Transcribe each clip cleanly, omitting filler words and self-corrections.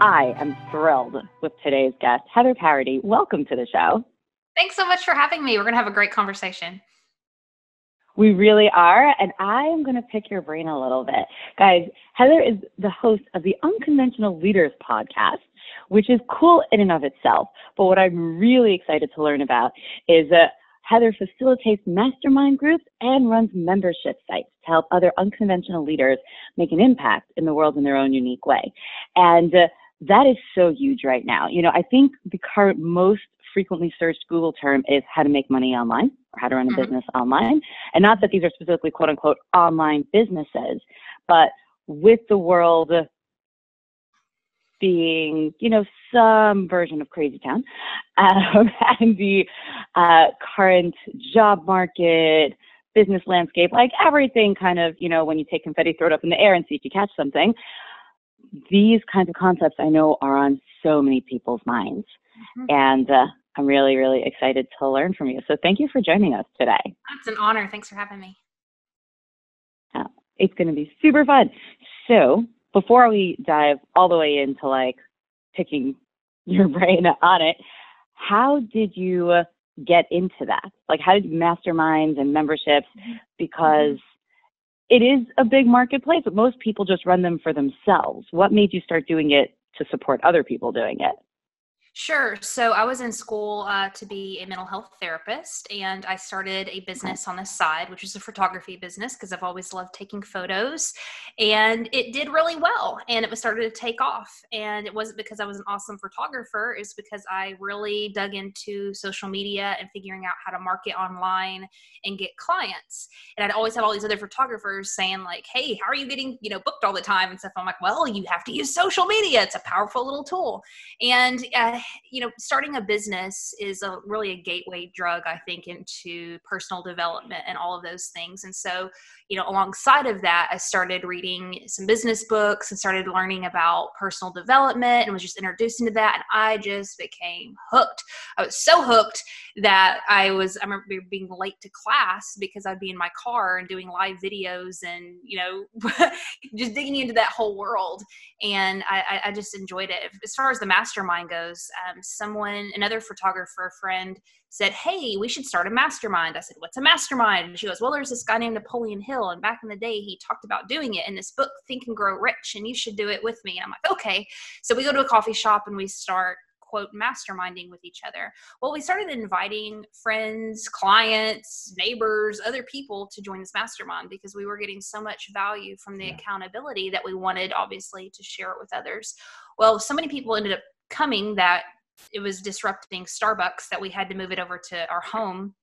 I am thrilled with today's guest, Heather Parady. Welcome to the show. Thanks so much for having me. We're going to have a great conversation. We really are, and I am going to pick your brain a little bit. Guys, Heather is the host of the Unconventional Leaders Podcast, which is cool in and of itself. But what I'm really excited to learn about is that Heather facilitates mastermind groups and runs membership sites to help other unconventional leaders make an impact in the world in their own unique way. And that is so huge right now. You know, I think the current most frequently searched Google term is how to make money online or how to run a business online. And not that these are specifically quote unquote online businesses, but with the world being, you know, some version of crazy town, and the current job market, business landscape, like everything kind of, you know, when you take confetti, throw it up in the air and see if you catch something. These kinds of concepts I know are on so many people's minds. And I'm really, really excited to learn from you. So thank you for joining us today. It's an honor. Thanks for having me. It's going to be super fun. So before we dive all the way into like picking your brain on it, how did you get into that? Like, how did masterminds and memberships, because it is a big marketplace, but most people just run them for themselves. What made you start doing it to support other people doing it? Sure. So I was in school to be a mental health therapist, and I started a business on the side, which is a photography business, because I've always loved taking photos, and it did really well, and it was started to take off. And it wasn't because I was an awesome photographer. It was because I really dug into social media and figuring out how to market online and get clients. And I'd always have all these other photographers saying like, hey, how are you getting, you know, booked all the time and stuff? I'm like, well, you have to use social media. It's a powerful little tool. And you know, starting a business is really a gateway drug, I think, into personal development and all of those things. And so, you know, alongside of that, I started reading some business books and started learning about personal development and was just introduced into that. And I just became hooked. I was so hooked that I remember being late to class because I'd be in my car and doing live videos and, you know, just digging into that whole world. And I just enjoyed it. As far as the mastermind goes, another photographer friend said, hey, we should start a mastermind. I said, what's a mastermind? And she goes, well, there's this guy named Napoleon Hill. And back in the day, he talked about doing it in this book, Think and Grow Rich, and you should do it with me. And I'm like, okay. So we go to a coffee shop and we start, quote, masterminding with each other. Well, we started inviting friends, clients, neighbors, other people to join this mastermind because we were getting so much value from the accountability that we wanted, obviously, to share it with others. Well, so many people ended up coming that it was disrupting Starbucks that we had to move it over to our home.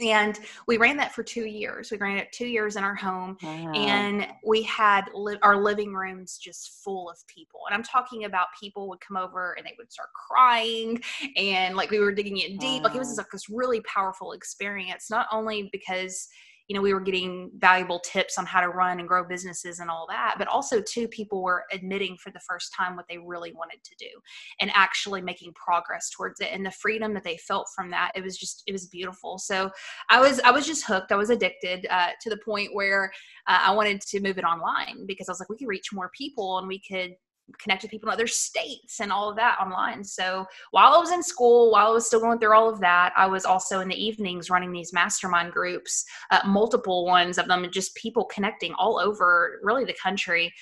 And we ran that for 2 years. We ran it 2 years in our home, and we had our living rooms just full of people. And I'm talking about people would come over and they would start crying, and like we were digging in deep. Like it was like this really powerful experience, not only because, you know, we were getting valuable tips on how to run and grow businesses and all that, but also too, people were admitting for the first time what they really wanted to do and actually making progress towards it. And the freedom that they felt from that, it was beautiful. So I was just hooked. I was addicted to the point where I wanted to move it online because I was like, we could reach more people and we could connect with people in other states and all of that online. So while I was in school, while I was still going through all of that, I was also in the evenings running these mastermind groups, multiple ones of them, and just people connecting all over really the country,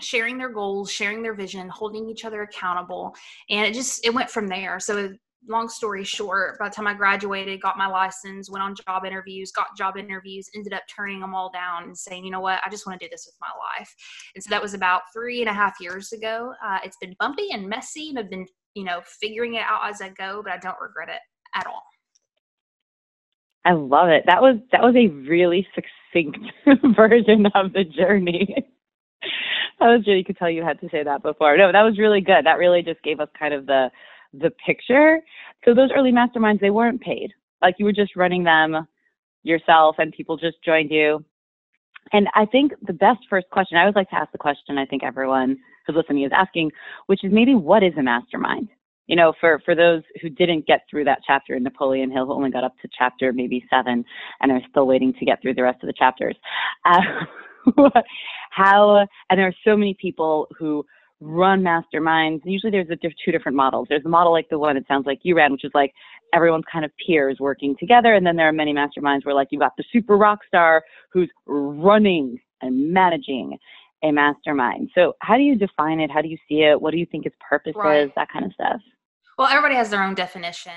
sharing their goals, sharing their vision, holding each other accountable. And it went from there. So long story short, by the time I graduated, got my license, went on job interviews, ended up turning them all down and saying, you know what, I just want to do this with my life. And so that was about 3.5 years ago. It's been bumpy and messy, and I've been, you know, figuring it out as I go, but I don't regret it at all. I love it. That was a really succinct version of the journey. I was sure you could tell you had to say that before. No, that was really good. That really just gave us kind of the picture. So those early masterminds, they weren't paid. Like, you were just running them yourself and people just joined you. And I think the best first question, I always like to ask the question I think everyone who's listening is asking, which is maybe, what is a mastermind? You know, for those who didn't get through that chapter in Napoleon Hill, who only got up to chapter maybe 7 and are still waiting to get through the rest of the chapters. And there are so many people who run masterminds. Usually there's two different models. There's a model like the one it sounds like you ran, which is like everyone's kind of peers working together. And then there are many masterminds where, like, you've got the super rock star who's running and managing a mastermind. So how do you define it? How do you see it? What do you think its purpose is? That kind of stuff. Well, everybody has their own definition.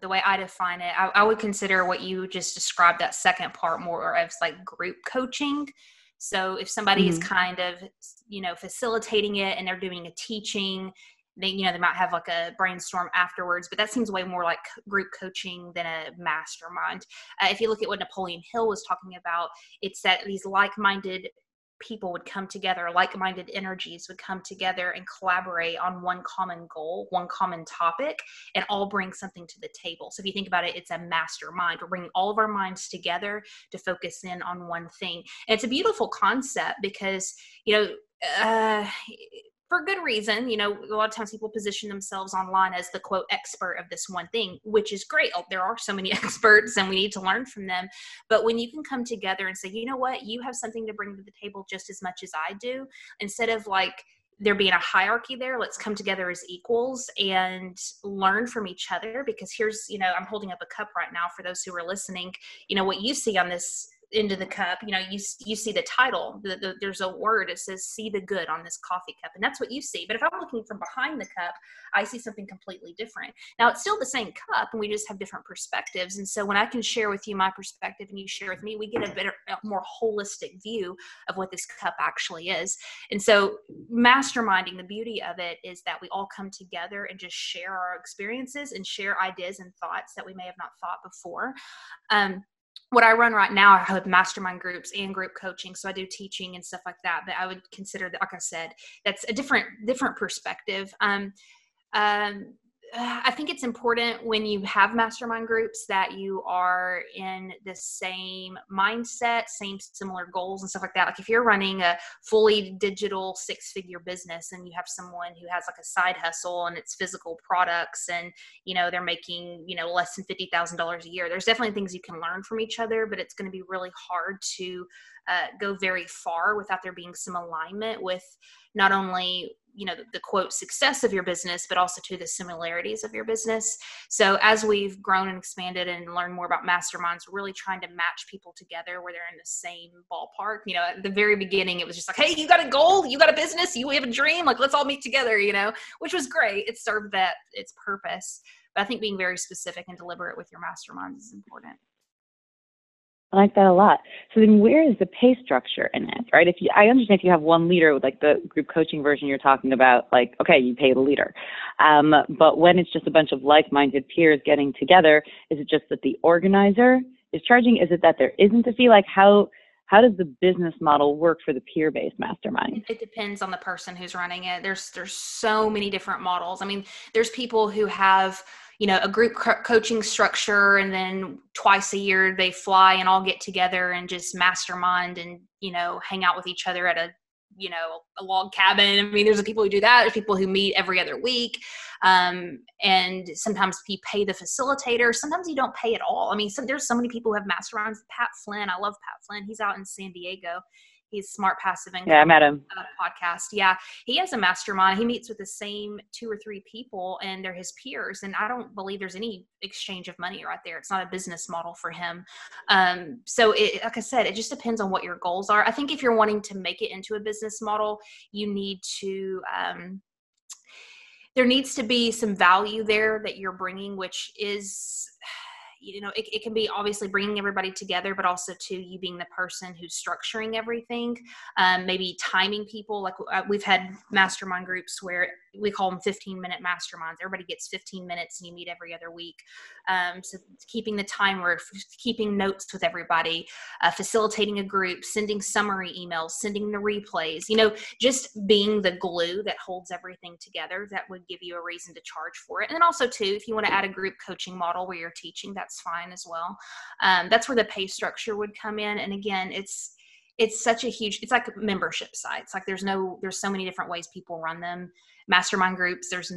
The way I define it, I would consider what you just described, that second part, more of like group coaching. So if somebody is kind of, facilitating it and they're doing a teaching, they might have like a brainstorm afterwards, but that seems way more like group coaching than a mastermind. If you look at what Napoleon Hill was talking about, it's that these like-minded people would come together, like-minded energies would come together and collaborate on one common goal, one common topic, and all bring something to the table. So if you think about it, it's a mastermind. We're bringing all of our minds together to focus in on one thing. And it's a beautiful concept because, for good reason, a lot of times people position themselves online as the quote expert of this one thing, which is great. There are so many experts and we need to learn from them. But when you can come together and say, you know what, you have something to bring to the table just as much as I do, instead of like there being a hierarchy there, let's come together as equals and learn from each other. Because here's, I'm holding up a cup right now for those who are listening, what you see on this into the cup, you see the title, there's a word, it says, see the good on this coffee cup. And that's what you see. But if I'm looking from behind the cup, I see something completely different. Now it's still the same cup and we just have different perspectives. And so when I can share with you my perspective and you share with me, we get a more holistic view of what this cup actually is. And so masterminding, the beauty of it is that we all come together and just share our experiences and share ideas and thoughts that we may have not thought before. What I run right now, I have mastermind groups and group coaching. So I do teaching and stuff like that, but I would consider that, like I said, that's a different perspective. I think it's important when you have mastermind groups that you are in the same mindset, similar goals and stuff like that. Like if you're running a fully digital 6-figure business and you have someone who has like a side hustle and it's physical products and, they're making, less than $50,000 a year, there's definitely things you can learn from each other, but it's going to be really hard to go very far without there being some alignment with not only the quote success of your business, but also to the similarities of your business. So as we've grown and expanded and learned more about masterminds, we're really trying to match people together where they're in the same ballpark. At the very beginning, it was just like, hey, you got a goal, you got a business, you have a dream, like let's all meet together, which was great. It served its purpose. But I think being very specific and deliberate with your masterminds is important. I like that a lot. So then where is the pay structure in it, right? I understand if you have one leader with like the group coaching version you're talking about, like, okay, you pay the leader. But when it's just a bunch of like-minded peers getting together, is it just that the organizer is charging? Is it that there isn't a fee? Like how does the business model work for the peer-based mastermind? It depends on the person who's running it. There's so many different models. I mean, there's people who have a group coaching structure, and then twice a year they fly and all get together and just mastermind and, hang out with each other at a log cabin. I mean, there's the people who do that. There's people who meet every other week. And sometimes you pay the facilitator. Sometimes you don't pay at all. I mean, there's so many people who have masterminds. Pat Flynn, I love Pat Flynn. He's out in San Diego. He's Smart Passive Income. Yeah, I met him. Podcast. Yeah. He has a mastermind. He meets with the same 2 or 3 people and they're his peers. And I don't believe there's any exchange of money right there. It's not a business model for him. So like I said, it just depends on what your goals are. I think if you're wanting to make it into a business model, you need to, there needs to be some value there that you're bringing, which is, you know, it can be obviously bringing everybody together, but also to you being the person who's structuring everything, maybe timing people. Like we've had mastermind groups where we call them 15-minute masterminds. Everybody gets 15 minutes and you meet every other week. So keeping the timer, keeping notes with everybody, facilitating a group, sending summary emails, sending the replays, you know, just being the glue that holds everything together, that would give you a reason to charge for it. And then also too, if you want to add a group coaching model where you're teaching, that's fine as well. That's where the pay structure would come in. And again, it's such a huge, it's like membership sites. Like there's so many different ways people run them. Mastermind groups, there's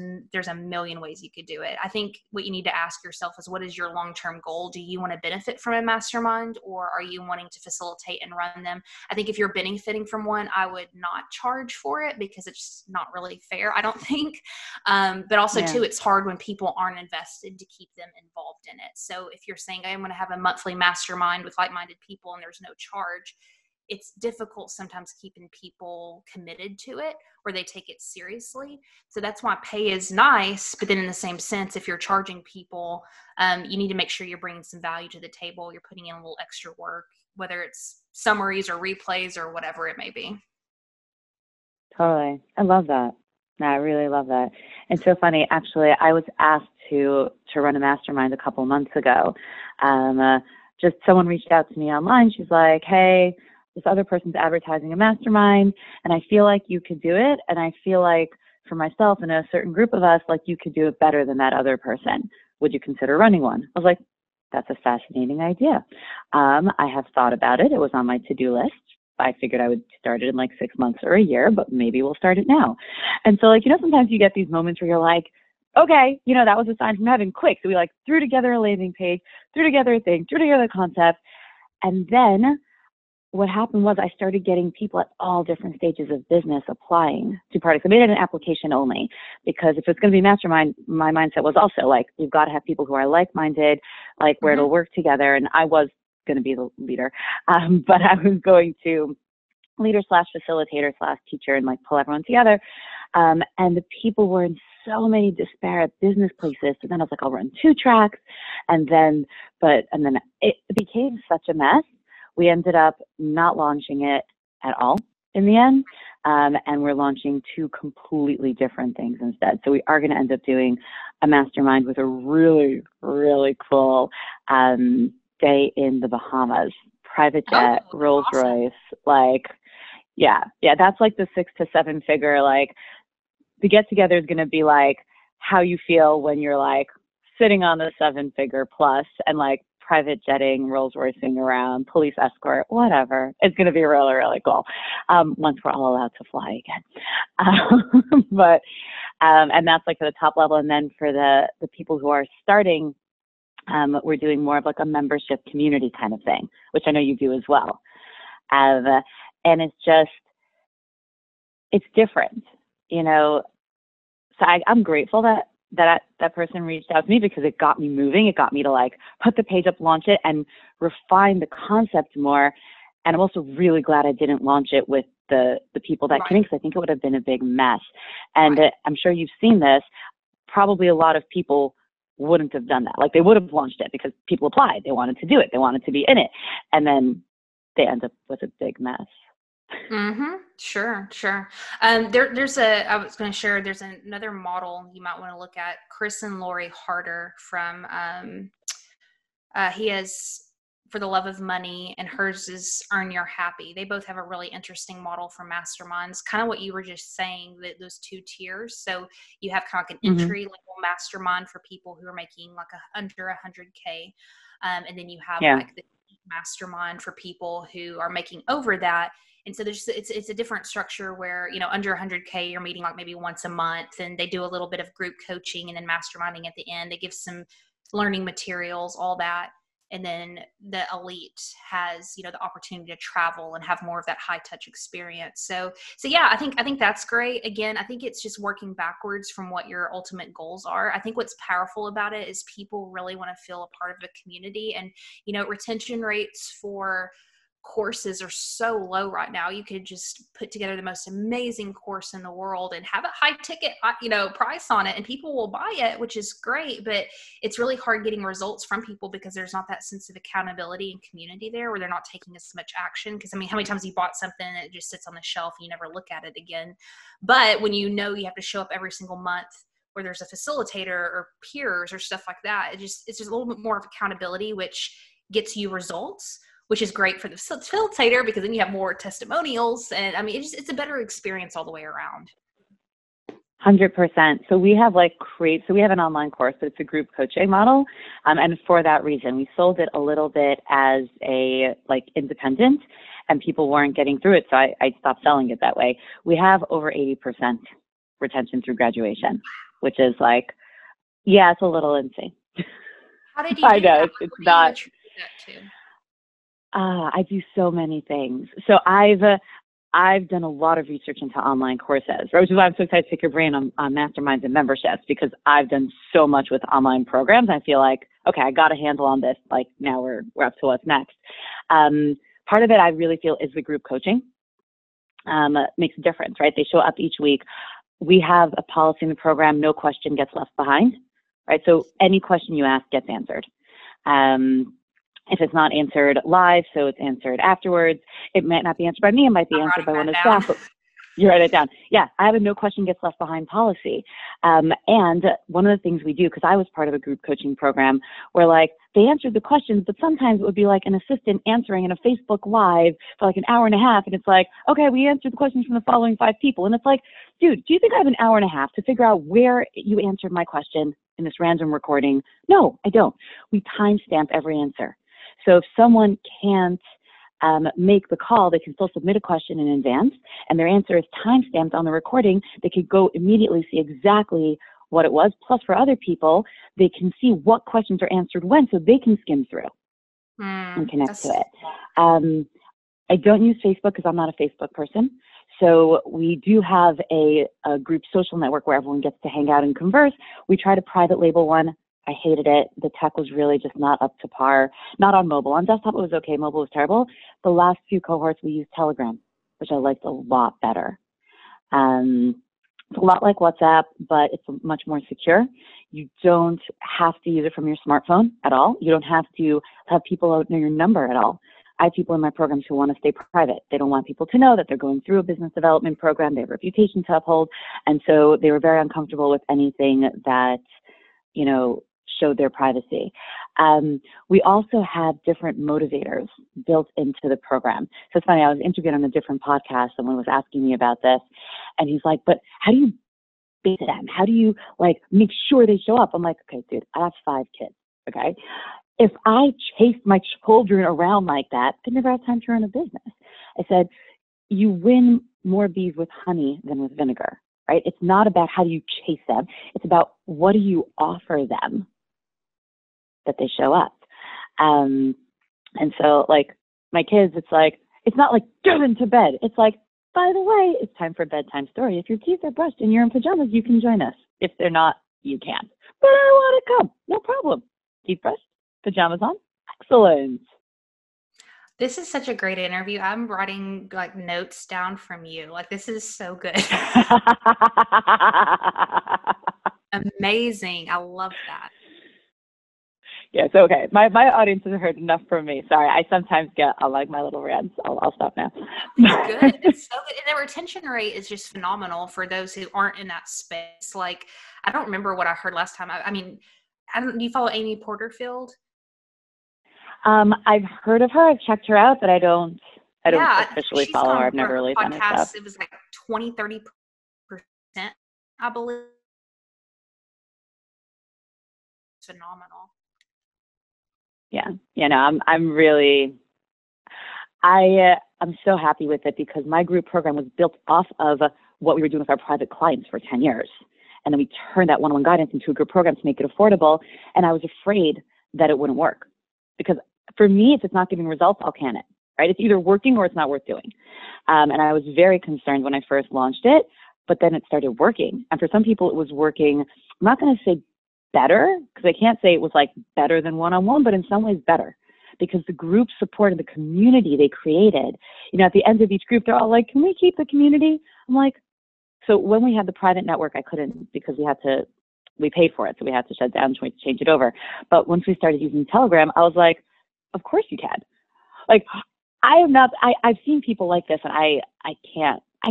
a million ways you could do it. I think what you need to ask yourself is, what is your long-term goal? Do you want to benefit from a mastermind, or are you wanting to facilitate and run them? I think if you're benefiting from one, I would not charge for it because it's not really fair, I don't think. But also too, it's hard when people aren't invested to keep them involved in it. So if you're saying, I'm going to have a monthly mastermind with like-minded people and there's no charge, it's difficult sometimes keeping people committed to it or they take it seriously. So that's why pay is nice. But then in the same sense, if you're charging people, you need to make sure you're bringing some value to the table. You're putting in a little extra work, whether it's summaries or replays or whatever it may be. Totally. I love that. No, I really love that. It's so funny. Actually, I was asked to run a mastermind a couple months ago. Just someone reached out to me online. She's like, hey, this other person's advertising a mastermind and I feel like you could do it. And I feel like for myself and a certain group of us, like you could do it better than that other person. Would you consider running one? I was like, that's a fascinating idea. I have thought about it. It was on my to-do list. I figured I would start it in like 6 months or a year, but maybe we'll start it now. And so like, you know, sometimes you get these moments where you're like, okay, you know, that was a sign from heaven, quick. So we like threw together a landing page, threw together a thing, threw together a concept. And then what happened was I started getting people at all different stages of business applying to products. I made it an application only because if it's going to be mastermind, my mindset was also like, you've got to have people who are like-minded, like where it'll work together. And I was going to be the leader, but I was going to leader/facilitator/teacher and like pull everyone together. And the people were in so many disparate business places. So then I was like, I'll run two tracks. And then it became such a mess. We ended up not launching it at all in the end, and we're launching two completely different things instead. So we are going to end up doing a mastermind with a really, really cool day in the Bahamas, private jet, Rolls Royce, like, yeah, that's like the 6 to 7 figure, like the get together is going to be like how you feel when you're like sitting on the 7 figure plus and like private jetting, Rolls Roycing around, police escort, whatever. It's going to be really, really cool once we're all allowed to fly again. And that's like for the top level. And then for the people who are starting, we're doing more of like a membership community kind of thing, which I know you do as well. And it's just, it's different, you know. So I'm grateful that person reached out to me because it got me moving. It got me to like put the page up, launch it, and refine the concept more. And I'm also really glad I didn't launch it with the people that came, because I think it would have been a big mess. And I'm sure you've seen this. Probably a lot of people wouldn't have done that. Like they would have launched it because people applied. They wanted to do it. They wanted to be in it. And then they end up with a big mess. Mm-hmm. Sure. I was going to share, there's another model you might want to look at. Chris and Lori Harder from, he has For the Love of Money, and hers is Earn Your Happy. They both have a really interesting model for masterminds, kind of what you were just saying, that those two tiers. So you have kind of like an entry level mastermind for people who are making like under 100K. And then you have like the mastermind for people who are making over that. And so there's, it's a different structure where, you know, under 100K, you're meeting like maybe once a month, and they do a little bit of group coaching and then masterminding at the end. They give some learning materials, all that. And then the elite has, you know, the opportunity to travel and have more of that high touch experience. So yeah, I think that's great. Again, I think it's just working backwards from what your ultimate goals are. I think what's powerful about it is people really want to feel a part of a community, and, you know, retention rates for courses are so low right now. You could just put together the most amazing course in the world and have a high ticket, price on it, and people will buy it, which is great, but it's really hard getting results from people because there's not that sense of accountability and community there where they're not taking as much action. Because I mean, how many times you bought something and it just sits on the shelf and you never look at it again? But when you know you have to show up every single month, where there's a facilitator or peers or stuff like that, it's just a little bit more of accountability, which gets you results, which is great for the facilitator because then you have more testimonials. And I mean, it's a better experience all the way around. 100%. So we have we have an online course, but it's a group coaching model. And for that reason, we sold it a little bit as independent, and people weren't getting through it. So I stopped selling it that way. We have over 80% retention through graduation, which is it's a little insane. How did you I know that? It's not. I do so many things. So I've done a lot of research into online courses, which is why I'm so excited to pick your brain on masterminds and memberships, because I've done so much with online programs. I feel like, okay, I got a handle on this. Like, now we're up to what's next. Part of it I really feel is the group coaching. Makes a difference, right? They show up each week. We have a policy in the program, no question gets left behind, right? So any question you ask gets answered. If it's not answered live, so it's answered afterwards. It might not be answered by me. It might be answered by one of the staff. You write it down. Yeah, I have a no question gets left behind policy. And one of the things we do, because I was part of a group coaching program where they answered the questions, but sometimes it would be an assistant answering in a Facebook Live for an hour and a half. And it's okay, we answered the questions from the following 5 people. And it's dude, do you think I have an hour and a half to figure out where you answered my question in this random recording? No, I don't. We timestamp every answer. So if someone can't make the call, they can still submit a question in advance, and their answer is timestamped on the recording. They could go immediately see exactly what it was. Plus, for other people, they can see what questions are answered when, so they can skim through and connect to it. I don't use Facebook because I'm not a Facebook person. So we do have a group social network where everyone gets to hang out and converse. We try to private label one. I hated it. The tech was really just not up to par. Not on mobile. On desktop, it was okay. Mobile was terrible. The last few cohorts, we used Telegram, which I liked a lot better. It's a lot like WhatsApp, but it's much more secure. You don't have to use it from your smartphone at all. You don't have to have people know your number at all. I have people in my programs who want to stay private. They don't want people to know that they're going through a business development program. They have a reputation to uphold. And so they were very uncomfortable with anything that, showed their privacy. We also have different motivators built into the program. So it's funny, I was interviewed on a different podcast. Someone was asking me about this, and he's but how do you bait them? How do you make sure they show up? I'm okay, dude, I have 5 kids. Okay. If I chase my children around like that, I never have time to run a business. I said, you win more bees with honey than with vinegar, right? It's not about how do you chase them. It's about what do you offer them that they show up. And so my kids, it's not get into bed. It's by the way, it's time for bedtime story. If your teeth are brushed and you're in pajamas, you can join us. If they're not, you can't. But I want to come. No problem. Teeth brushed, pajamas on. Excellent. This is such a great interview. I'm writing notes down from you. This is so good. Amazing. I love that. Yes. Okay. My audience has heard enough from me. Sorry. I sometimes get on my little rants. I'll stop now. Good. It's so good. And the retention rate is just phenomenal for those who aren't in that space. I don't remember what I heard last time. Do you follow Amy Porterfield? I've heard of her. I've checked her out, but I don't officially follow her. I've never really done her stuff. It was 20-30%, I believe. Phenomenal. Yeah, no, I'm really, I'm so happy with it because my group program was built off of what we were doing with our private clients for 10 years. And then we turned that one-on-one guidance into a group program to make it affordable. And I was afraid that it wouldn't work because for me, if it's not giving results, I'll can it, right? It's either working or it's not worth doing. And I was very concerned when I first launched it, but then it started working. And for some people it was working, I'm not going to say better, because I can't say it was better than one-on-one, but in some ways better because the group support and the community they created, you know, at the end of each group, they're all like, can we keep the community? I'm like, so when we had the private network, I couldn't because we paid for it. So we had to shut down, change it over. But once we started using Telegram, I was like, of course you can. Like, I am not, I've seen people like this and I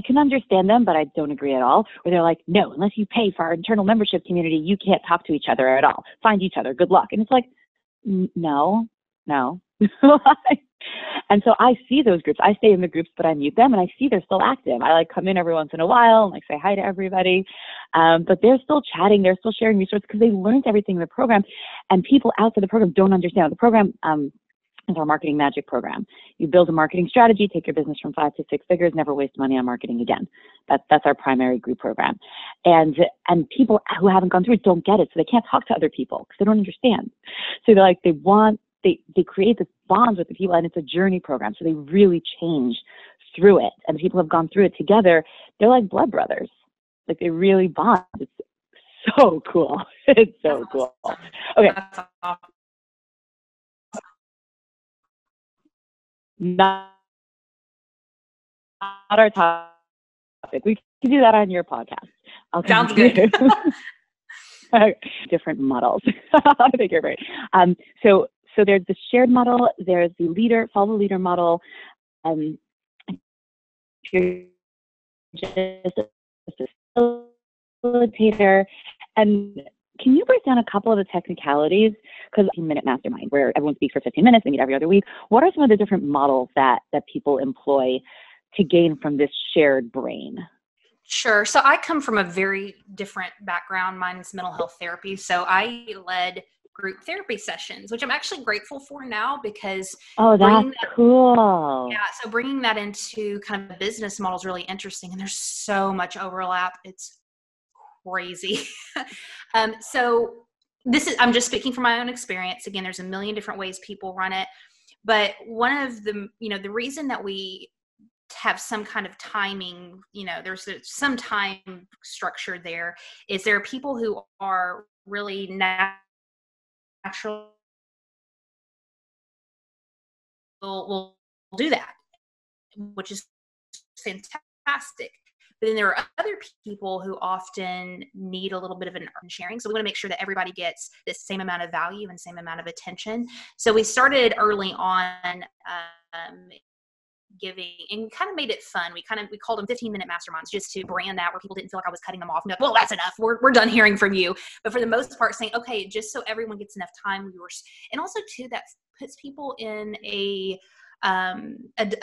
can understand them, but I don't agree at all. Where they're like, no, unless you pay for our internal membership community, you can't talk to each other at all. Find each other. Good luck. And it's like, no. And so I see those groups. I stay in the groups, but I mute them and I see they're still active. I like come in every once in a while and like say hi to everybody. But they're still chatting. They're still sharing resources because they learned everything in the program, and people outside the program don't understand the program. It's our marketing magic program. You build a marketing strategy, take your business from 5 to 6 figures, never waste money on marketing again. That's our primary group program. And people who haven't gone through it don't get it. So they can't talk to other people because they don't understand. So they're like, they create this bond with the people, and it's a journey program. So they really change through it. And the people who have gone through it together, they're like blood brothers. Like they really bond. It's so cool. It's so cool. Okay. Not our topic. We can do that on your podcast. Sounds good. Different models. I think you're right. So there's the shared model. There's the leader, follow the leader model. You're just a facilitator. And can you break down a couple of the technicalities? Because 15-minute mastermind where everyone speaks for 15 minutes, they meet every other week. What are some of the different models that people employ to gain from this shared brain? Sure. So I come from a very different background. Mine's mental health therapy. So I led group therapy sessions, which I'm actually grateful for now because cool. Yeah. So bringing that into kind of business model is really interesting, and there's so much overlap. It's crazy. So this is, I'm just speaking from my own experience. Again, there's a million different ways people run it, but one of the, you know, the reason that we have some kind of timing, you know, there's some time structure there is there are people who are really natural will do that, which is fantastic. But then there are other people who often need a little bit of an sharing. So we want to make sure that everybody gets the same amount of value and same amount of attention. So we started early on giving and kind of made it fun. We called them 15-minute masterminds just to brand that, where people didn't feel like I was cutting them off. And like, well, that's enough. We're done hearing from you. But for the most part, saying, okay, just so everyone gets enough time. And also too, that puts people in a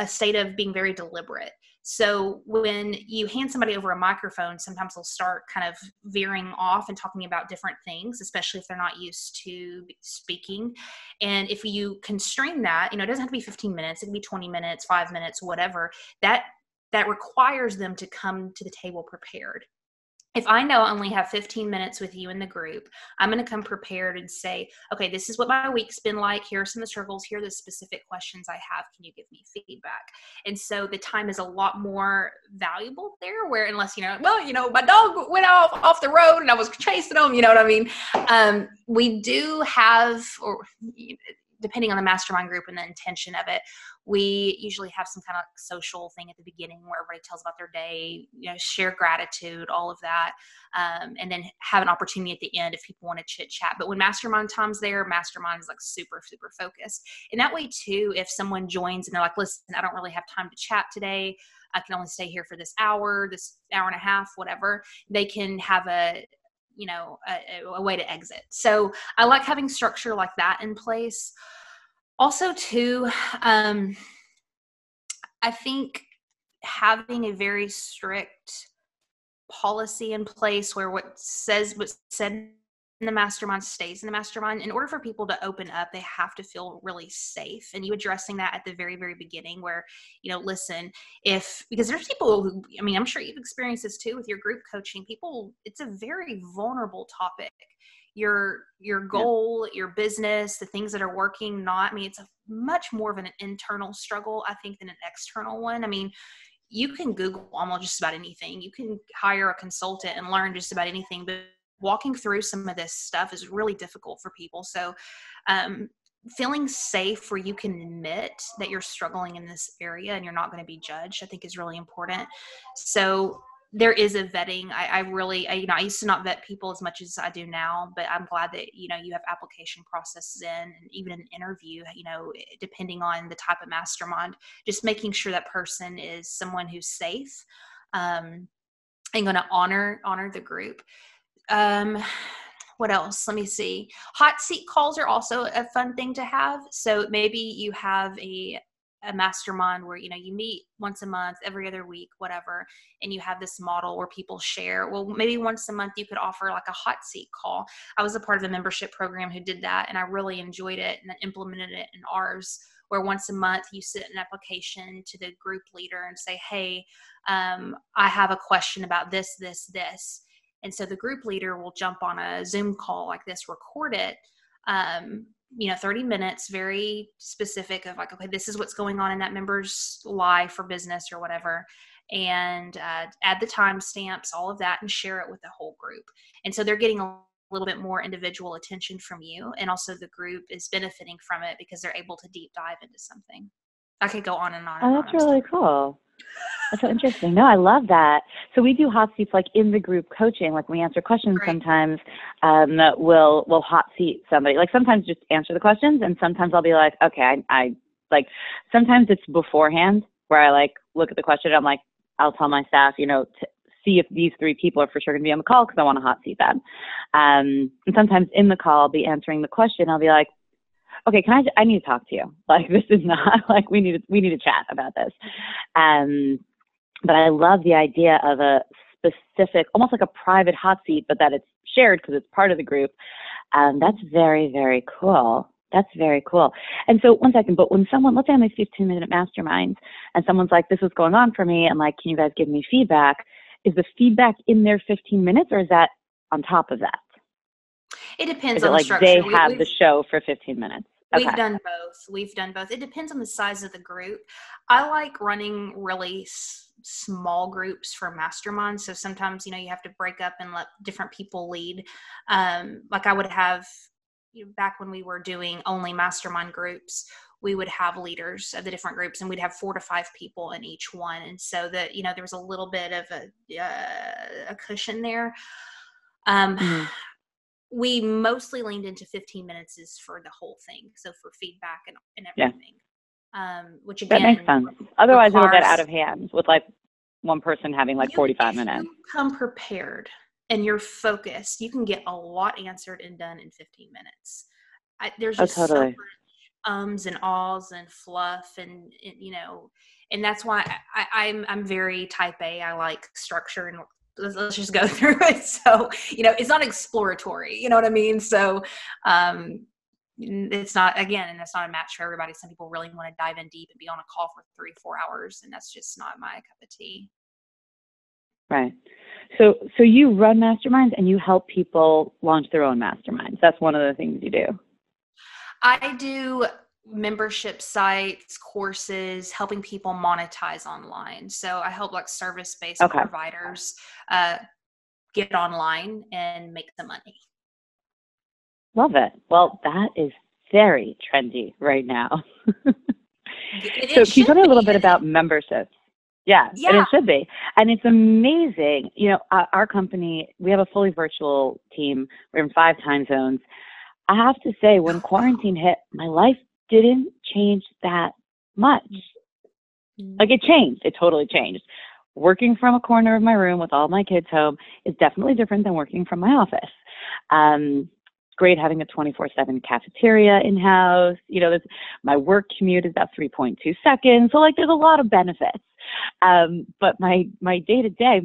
state of being very deliberate. So when you hand somebody over a microphone, sometimes they'll start kind of veering off and talking about different things, especially if they're not used to speaking. And if you constrain that, you know, it doesn't have to be 15 minutes, it can be 20 minutes, 5 minutes, whatever, that requires them to come to the table prepared. If I know I only have 15 minutes with you in the group, I'm going to come prepared and say, okay, this is what my week's been like. Here are some of the struggles. Here are the specific questions I have. Can you give me feedback? And so the time is a lot more valuable there, where unless, you know, well, you know, my dog went off the road and I was chasing him. You know what I mean? We do have, or depending on the mastermind group and the intention of it, we usually have some kind of social thing at the beginning where everybody tells about their day, you know, share gratitude, all of that. And then have an opportunity at the end if people want to chit chat. But when mastermind time's there, mastermind is like super, super focused. And that way too, if someone joins and they're like, listen, I don't really have time to chat today. I can only stay here for this hour and a half, whatever. They can have a way to exit. So I like having structure like that in place. Also too, I think having a very strict policy in place where what's said in the mastermind stays in the mastermind. In order for people to open up, they have to feel really safe. And you addressing that at the very, very beginning where, you know, listen, because there's people who, I mean, I'm sure you've experienced this too with your group coaching, people, it's a very vulnerable topic. Your goal, your business, the things that are working, it's a much more of an internal struggle, I think, than an external one. I mean, you can Google almost just about anything. You can hire a consultant and learn just about anything, but walking through some of this stuff is really difficult for people. So feeling safe where you can admit that you're struggling in this area and you're not going to be judged, I think is really important. So there is a vetting. I used to not vet people as much as I do now, but I'm glad that, you have application processes in, and even an interview, depending on the type of mastermind, just making sure that person is someone who's safe, and going to honor the group. What else? Let me see. Hot seat calls are also a fun thing to have. So maybe you have a mastermind where, you meet once a month, every other week, whatever, and you have this model where people share. Well, maybe once a month you could offer like a hot seat call. I was a part of a membership program who did that, and I really enjoyed it and implemented it in ours, where once a month you send an application to the group leader and say, hey, I have a question about this, this, this. And so the group leader will jump on a Zoom call like this, record it, 30 minutes, very specific of like, okay, this is what's going on in that member's life or business or whatever. And add the timestamps, all of that, and share it with the whole group. And so they're getting a little bit more individual attention from you. And also the group is benefiting from it because they're able to deep dive into something. I could go on and on. Oh, that's really cool. That's so interesting. No, I love that. So we do hot seats like in the group coaching, like when we answer questions. Great. Sometimes we'll hot seat somebody, like sometimes just answer the questions. And sometimes I'll be like, okay, I like, sometimes it's beforehand where I like look at the question. And I'm like, I'll tell my staff, to see if these three people are for sure going to be on the call because I want to hot seat them. And sometimes in the call, I'll be answering the question. I'll be like, okay, I need to talk to you. Like, this is not like we need to chat about this. But I love the idea of a specific, almost like a private hot seat, but that it's shared because it's part of the group. That's very, very cool. That's very cool. And so one second, but when someone, let's say I'm a 15-minute mastermind and someone's like, this is going on for me. And like, can you guys give me feedback? Is the feedback in their 15 minutes or is that on top of that? It depends on the structure. They have the show for 15 minutes. Okay. We've done both. It depends on the size of the group. I like running really small groups for masterminds. So sometimes, you have to break up and let different people lead. Like I would have, back when we were doing only mastermind groups, we would have leaders of the different groups and we'd have 4 to 5 people in each one. And so that, there was a little bit of a cushion there. We mostly leaned into 15 minutes is for the whole thing. So for feedback and everything, which again, that makes sense. Otherwise it'll get out of hand with like one person having like 45 minutes. You come prepared and you're focused. You can get a lot answered and done in 15 minutes. There's just so much ums and ahs and fluff and that's why I'm very type A. I like structure and let's just go through it. So, it's not exploratory, you know what I mean? So, it's not a match for everybody. Some people really want to dive in deep and be on a call for 3-4 hours. And that's just not my cup of tea. Right. So you run masterminds and you help people launch their own masterminds. That's one of the things you do. I do membership sites, courses, helping people monetize online. So I help like service-based providers get online and make the money. Love it. Well, that is very trendy right now. So can you tell me a little bit about memberships? Yeah. And it should be. And it's amazing. Our company, we have a fully virtual team. We're in 5 time zones. I have to say, when quarantine hit, my life didn't change that much. Like it totally changed. Working from a corner of my room with all my kids home is definitely different than working from my office. Great having a 24/7 cafeteria in-house. My work commute is about 3.2 seconds. So like there's a lot of benefits. But my day-to-day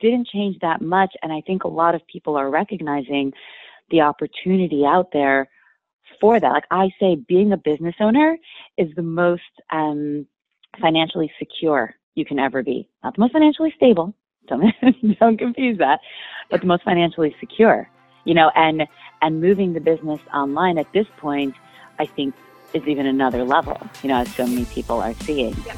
didn't change that much. And I think a lot of people are recognizing the opportunity out there for that. Like I say, being a business owner is the most financially secure you can ever be. Not the most financially stable. Don't confuse that. But the most financially secure, and moving the business online at this point, I think is even another level, as so many people are seeing. Yep.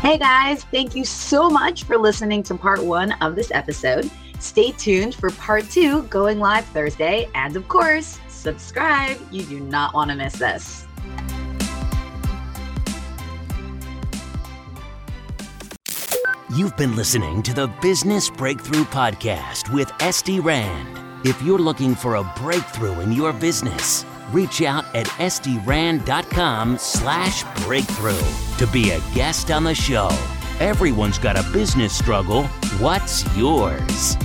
Hey guys, thank you so much for listening to part 1 of this episode. Stay tuned for part 2 going live Thursday, and of course, subscribe. You do not want to miss this. You've been listening to the Business Breakthrough Podcast with Estie Rand. If you're looking for a breakthrough in your business, reach out at estierand.com/breakthrough to be a guest on the show. Everyone's got a business struggle. What's yours?